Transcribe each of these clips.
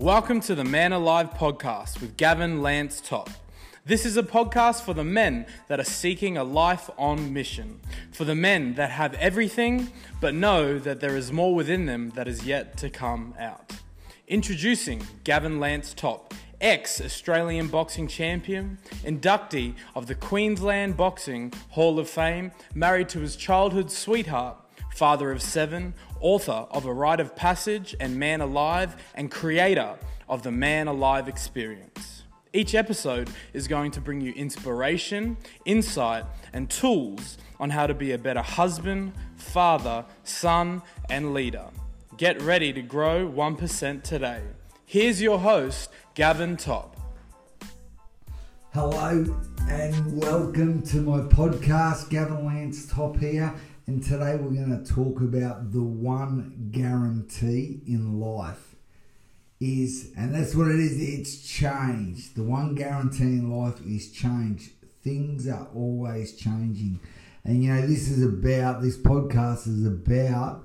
Welcome to the Man Alive podcast with Gavin Lance Topp. This is a podcast for the men that are seeking a life on mission, for the men that have everything but know that there is more within them that is yet to come out. Introducing Gavin Lance Topp, ex-Australian boxing champion, inductee of the Queensland Boxing Hall of Fame, married to his childhood sweetheart, father of 7, author of A Rite of Passage and Man Alive, and creator of the Man Alive experience. Each episode is going to bring you inspiration, insight, and tools on how to be a better husband, father, son, and leader. Get ready to grow 1% today. Here's your host, Gavin Topp. Hello and welcome to my podcast. Gavin Lance Topp here, and today we're going to talk about the one guarantee in life is, and that's what it is, it's change. The one guarantee in life is change. Things are always changing. And you know, this podcast is about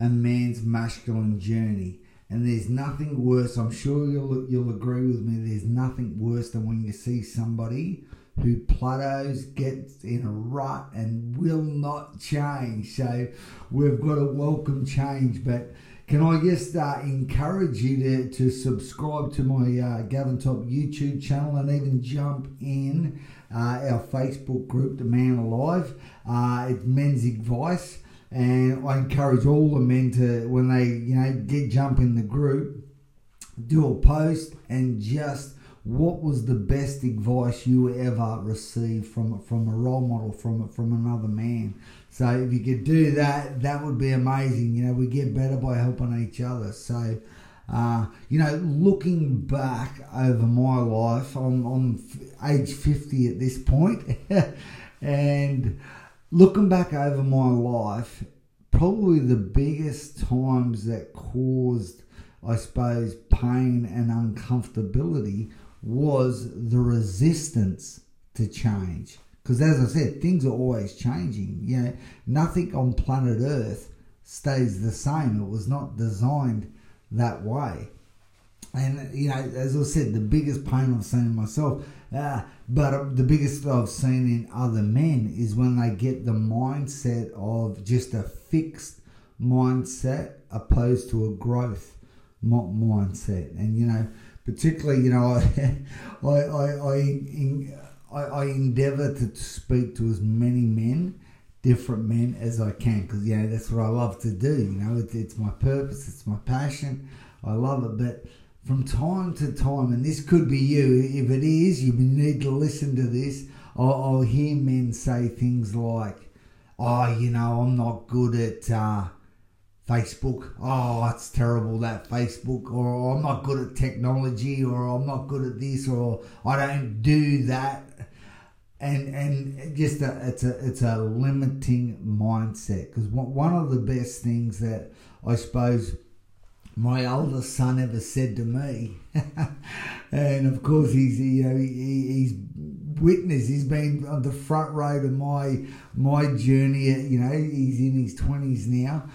a man's masculine journey. And there's nothing worse, I'm sure you'll agree with me, there's nothing worse than when you see somebody who plateaus, gets in a rut and will not change. So we've got to welcome change. But can I just encourage you to subscribe to my Gavin Topp YouTube channel, and even jump in our Facebook group, The Man Alive. It's men's advice. And I encourage all the men to, when they jump in the group, do a post and just what was the best advice you ever received from a role model, from another man. So if you could do that, that would be amazing. You know, we get better by helping each other. So, looking back over my life, I'm age 50 at this point, and looking back over my life, probably the biggest times that caused, I suppose, pain and uncomfortability was the resistance to change. Because as I said, things are always changing. You know, nothing on planet Earth stays the same. It was not designed that way. And, you know, as I said, the biggest pain I've seen in myself, but the biggest I've seen in other men is when they get the mindset of just a fixed mindset opposed to a growth mindset. And, you know, particularly, you know, I endeavour to speak to as many men, different men, as I can, because, you know, that's what I love to do. You know, it's my purpose, it's my passion, I love it. But from time to time, and this could be you, if it is, you need to listen to this, I'll hear men say things like, oh, you know, I'm not good at Facebook. Oh, it's terrible, that Facebook. Or I'm not good at technology, or I'm not good at this, or I don't do that. And just it's a limiting mindset. Because one of the best things that I suppose my oldest son ever said to me, and of course he's witnessed. He's been on the front row to my journey. You know, he's in his 20s now.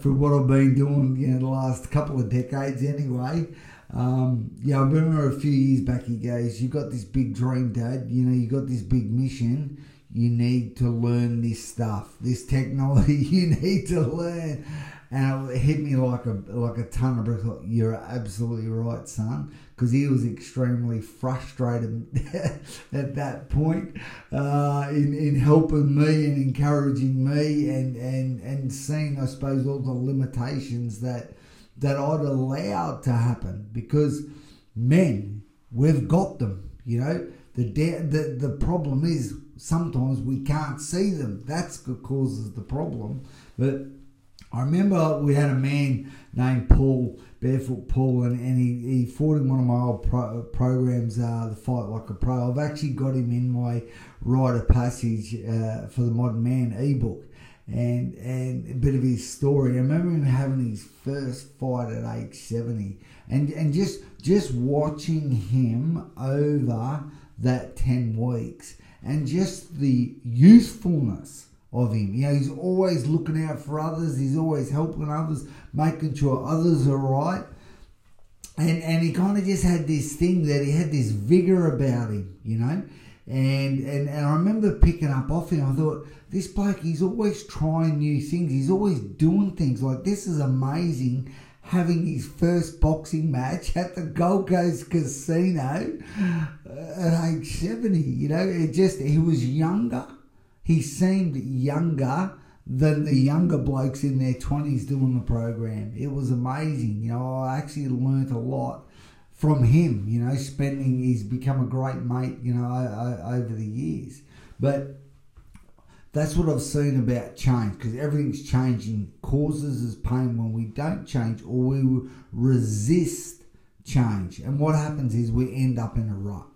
For what I've been doing, you know, the last couple of decades anyway. I remember a few years back he goes, "You got this big dream, Dad. You know, you got this big mission. You need to learn this stuff, this technology. You need to learn." And it hit me like a ton of bricks. You're absolutely right, son, because he was extremely frustrated at that point in helping me and encouraging me and seeing, I suppose, all the limitations that I'd allowed to happen. Because men, we've got them, you know. The problem is sometimes we can't see them. That's what causes the problem. But I remember we had a man named Paul, Barefoot Paul, and he fought in one of my old programs, the Fight Like a Pro. I've actually got him in my Rite of Passage for the Modern Man ebook, and a bit of his story. I remember him having his first fight at age 70, and just watching him over that 10 weeks, and just the youthfulness of him. You know, he's always looking out for others, he's always helping others, making sure others are right. And he kind of just had this thing that he had this vigor about him, you know. And I remember picking up off him. I thought, this bloke, he's always trying new things. He's always doing things. Like, this is amazing, having his first boxing match at the Gold Coast Casino at age 70. You know, it just, he was younger. He seemed younger than the younger blokes in their 20s doing the program. It was amazing. You know, I actually learnt a lot from him, you know, spending, he's become a great mate, you know, over the years. But that's what I've seen about change, because everything's changing. Causes us pain when we don't change, or we resist change. And what happens is we end up in a rut.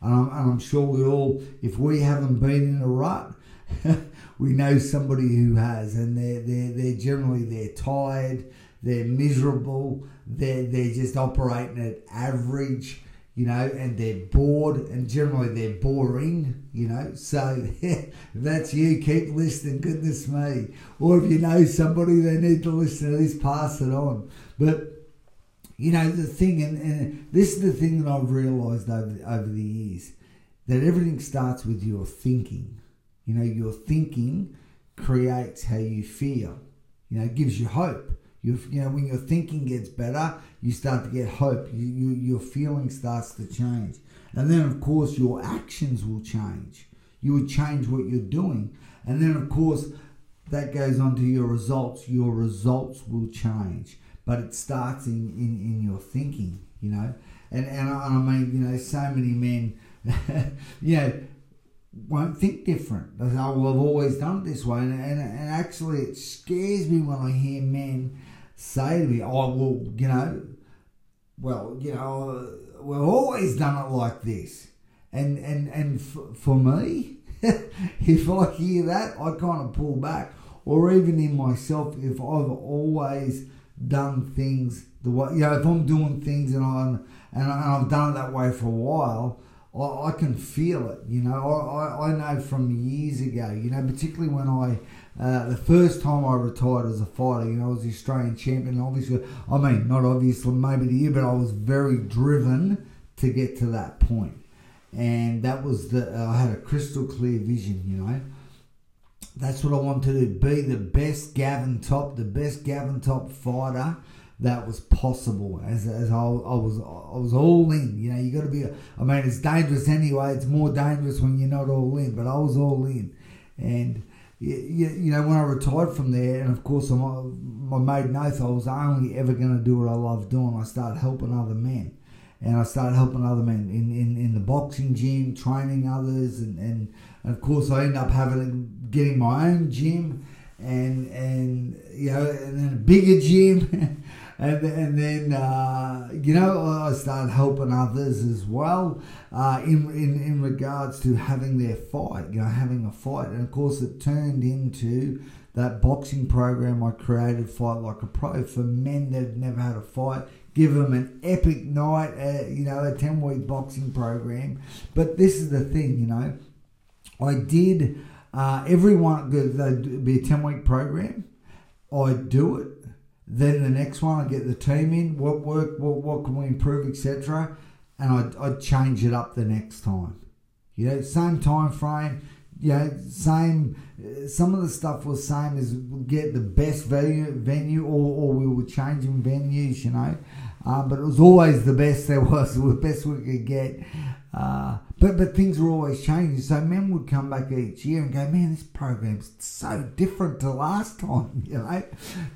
And I'm sure we all, if we haven't been in a rut, we know somebody who has, and they're generally, they're tired, they're miserable, they're just operating at average, you know, and they're bored, and generally they're boring, you know. So that's you, keep listening, goodness me. Or if you know somebody, they need to listen to this, pass it on. But, you know, the thing, and this is the thing that I've realised over the years, that everything starts with your thinking. You know, your thinking creates how you feel. You know, it gives you hope. You know, when your thinking gets better, you start to get hope. Your feeling starts to change. And then, of course, your actions will change. You would change what you're doing. And then, of course, that goes on to your results. Your results will change. But it starts in your thinking, you know. And I mean, you know, so many men, you know, won't think different. They say, oh, well, I've always done it this way. And actually, it scares me when I hear men say to me, oh, well, we've always done it like this. And for me, if I hear that, I kind of pull back. Or even in myself, if I've always done things the way, you know, if I'm doing things and I've done it that way for a while, I can feel it, you know. I know from years ago, you know, particularly when the first time I retired as a fighter, you know, I was the Australian champion. Obviously, I mean, not obviously, maybe to you, but I was very driven to get to that point. And that was I had a crystal clear vision, you know. That's what I wanted to do, be the best Gavin Topp fighter that was possible. As I was all in, you know. You got to be. I mean, it's dangerous anyway. It's more dangerous when you're not all in. But I was all in, and you know, when I retired from there, and of course, I made an oath. I was only ever going to do what I loved doing. I started helping other men, in the boxing gym, training others, and of course, I ended up getting my own gym, and you know, and then a bigger gym. And then you know, I started helping others as well in regards to having their fight, you know, having a fight. And of course, it turned into that boxing program I created, Fight Like a Pro, for men that have never had a fight. Give them an epic night, you know, a 10-week boxing program. But this is the thing, you know, I did everyone, there'd be a 10-week program. I'd do it. Then the next one, I get the team in, what worked, what can we improve, etc. And I'd change it up the next time. You know, same time frame, you know, same, some of the stuff was same as get the best venue or we were changing venues, you know. But it was always the best there was, the best we could get. But things were always changing. So men would come back each year and go, man, this program's so different to last time, you know,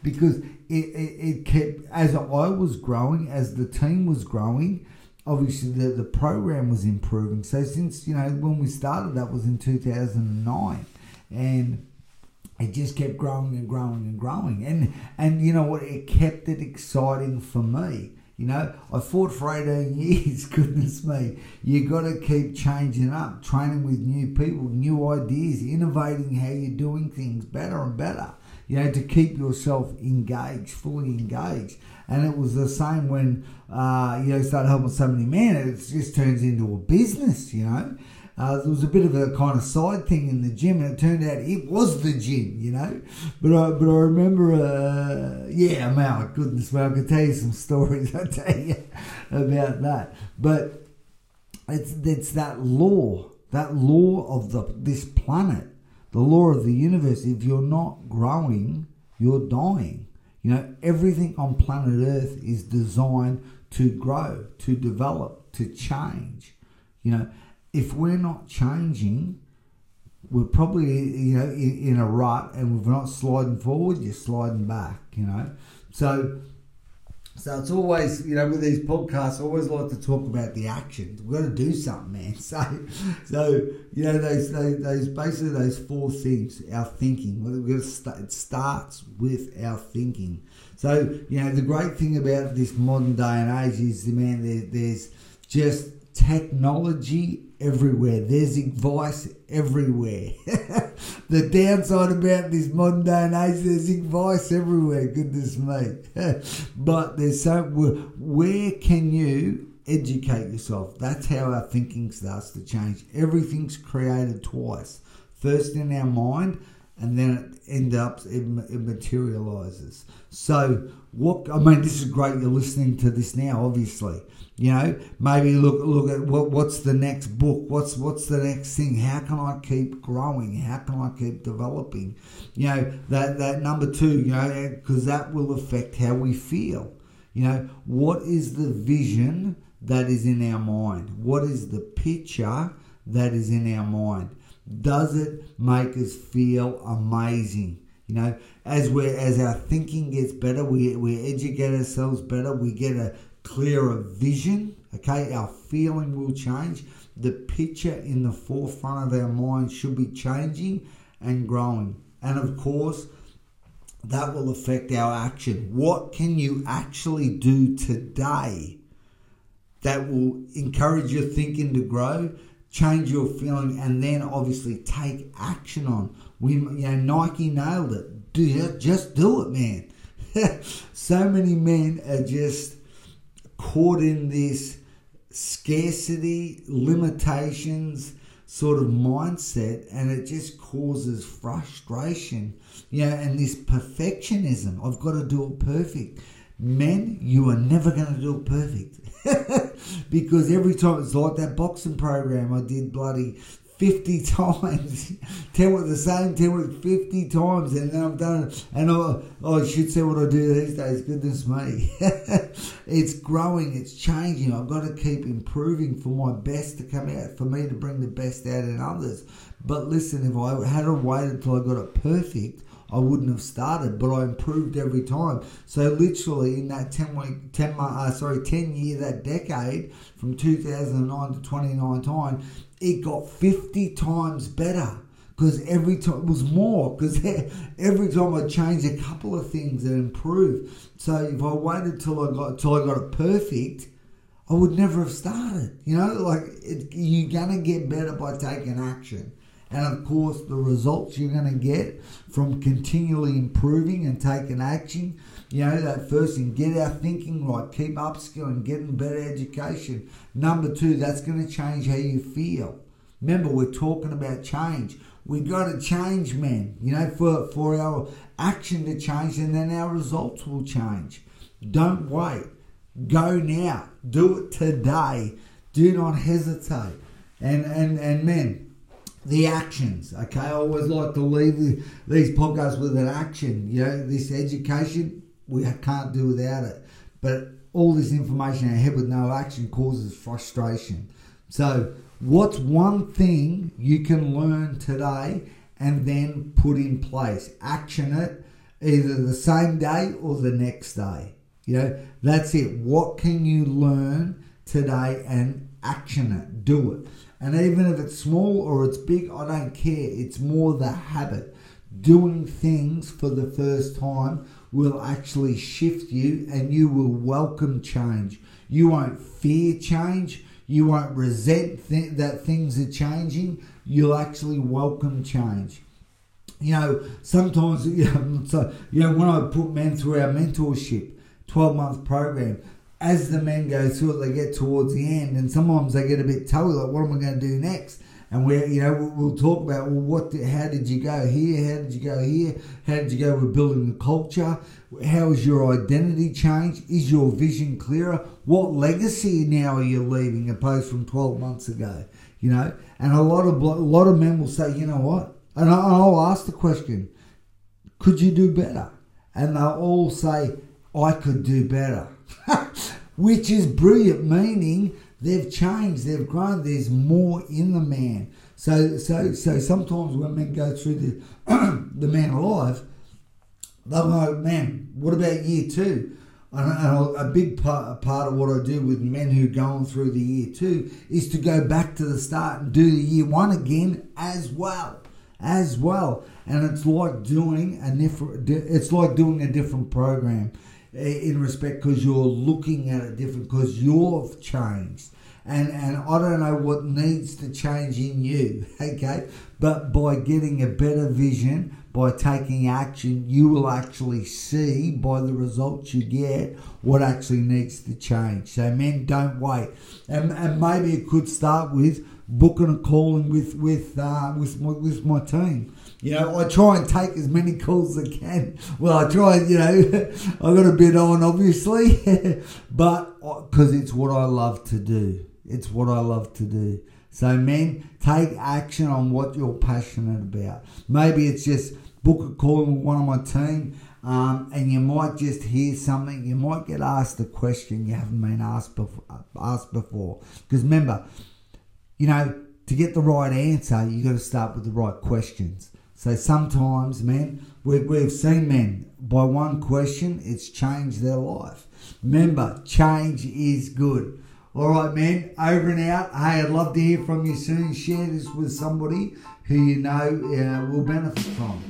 because it kept, as I was growing, as the team was growing, obviously the program was improving. So since, you know, when we started, that was in 2009, and it just kept growing and growing and growing. And you know what, it kept it exciting for me. You know, I fought for 18 years, goodness me. You got to keep changing up, training with new people, new ideas, innovating how you're doing things better and better, you know, to keep yourself engaged, fully engaged. And it was the same when, you know, started helping so many men, it just turns into a business, you know. There was a bit of a kind of side thing in the gym, and it turned out it was the gym, you know. But I remember, oh goodness, well, I could tell you some stories, I'll tell you about that. But it's that law of this planet, the law of the universe. If you're not growing, you're dying. You know, everything on planet Earth is designed to grow, to develop, to change. You know, if we're not changing, we're probably, you know, in a rut, and we're not sliding forward, you're sliding back, you know. So it's always, you know, with these podcasts, I always like to talk about the actions. We've got to do something, man. So you know, those basically those four things, our thinking. It starts with our thinking. So, you know, the great thing about this modern day and age is, man, there's just technology everywhere. There's advice everywhere. The downside about this modern day and age, there's advice everywhere. Goodness me. But there's so, where can you educate yourself? That's how our thinking starts to change. Everything's created twice. First in our mind, and then it materializes. So this is great. You're listening to this now, obviously. You know, maybe look at what's the next book, what's the next thing, how can I keep growing, how can I keep developing, you know, that number two, you know, because that will affect how we feel. You know, what is the vision that is in our mind? What is the picture that is in our mind? Does it make us feel amazing? You know, as our thinking gets better, we educate ourselves better, we get a clearer vision, okay? Our feeling will change. The picture in the forefront of our mind should be changing and growing. And of course, that will affect our action. What can you actually do today that will encourage your thinking to grow, change your feeling, and then obviously take action on? Nike nailed it. Just do it, man. So many men are just caught in this scarcity, limitations sort of mindset, and it just causes frustration, you know, and this perfectionism. I've got to do it perfect. Men, you are never going to do it perfect. Because every time, it's like that boxing program I did bloody 50 times. 50 times, and then I've done it. And I should say what I do these days. Goodness me. It's growing, it's changing. I've got to keep improving for my best to come out, for me to bring the best out in others. But listen, if I had waited until I got it perfect, I wouldn't have started, but I improved every time. So literally in that 10 year, that decade, from 2009 to 2019, it got 50 times better, because every time it was more, because every time I changed a couple of things and improved. So if I waited till I got it perfect, I would never have started. You know, like you're going to get better by taking action. And of course, the results you're going to get from continually improving and taking action, you know, that first thing, get our thinking right, keep upskilling, getting better education. Number two, that's going to change how you feel. Remember, we're talking about change. We got to change, man, you know, for our action to change, and then our results will change. Don't wait. Go now. Do it today. Do not hesitate. And men, the actions, okay? I always like to leave these podcasts with an action. You know, this education, we can't do without it. But all this information ahead with no action causes frustration. So what's one thing you can learn today and then put in place? Action it either the same day or the next day. You know, that's it. What can you learn today and action it? Do it. And even if it's small or it's big, I don't care. It's more the habit. Doing things for the first time will actually shift you, and you will welcome change. You won't fear change. You won't resent that things are changing. You'll actually welcome change. You know, sometimes, when I put men through our mentorship, 12-month program, as the men go through it, they get towards the end, and sometimes they get a bit told, like, what am I going to do next? And we, you know, we'll talk about, well, what? How did you go here? How did you go here? How did you go with building the culture? How has your identity changed? Is your vision clearer? What legacy now are you leaving opposed from 12 months ago? You know, and a lot of men will say, you know what? And I'll ask the question, could you do better? And they'll all say, I could do better, which is brilliant, meaning they've changed, they've grown, there's more in the man. So sometimes when men go through the Man Alive, they'll go, man, what about year two? And a big part of what I do with men who are going through the year two is to go back to the start and do the year one again as well. And it's like doing a different program in respect, because you're looking at it different, because you've changed. And I don't know what needs to change in you, okay? But by getting a better vision, by taking action, you will actually see by the results you get what actually needs to change. So men, don't wait. And maybe it could start with booking a call with my team. You know, I try and take as many calls as I can. Well, I try, you know, I got a bit on, obviously, but because it's what I love to do. It's what I love to do. So men, take action on what you're passionate about. Maybe it's just book a call with one of my team, and you might just hear something. You might get asked a question you haven't been asked before. Because remember, you know, to get the right answer, you got to start with the right questions. So sometimes, man, we've seen men, by one question, it's changed their life. Remember, change is good. All right, man, over and out. Hey, I'd love to hear from you soon. Share this with somebody who you know will benefit from.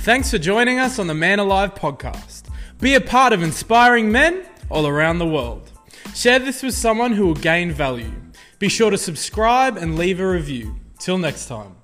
Thanks for joining us on the Man Alive podcast. Be a part of inspiring men all around the world. Share this with someone who will gain value. Be sure to subscribe and leave a review. Till next time.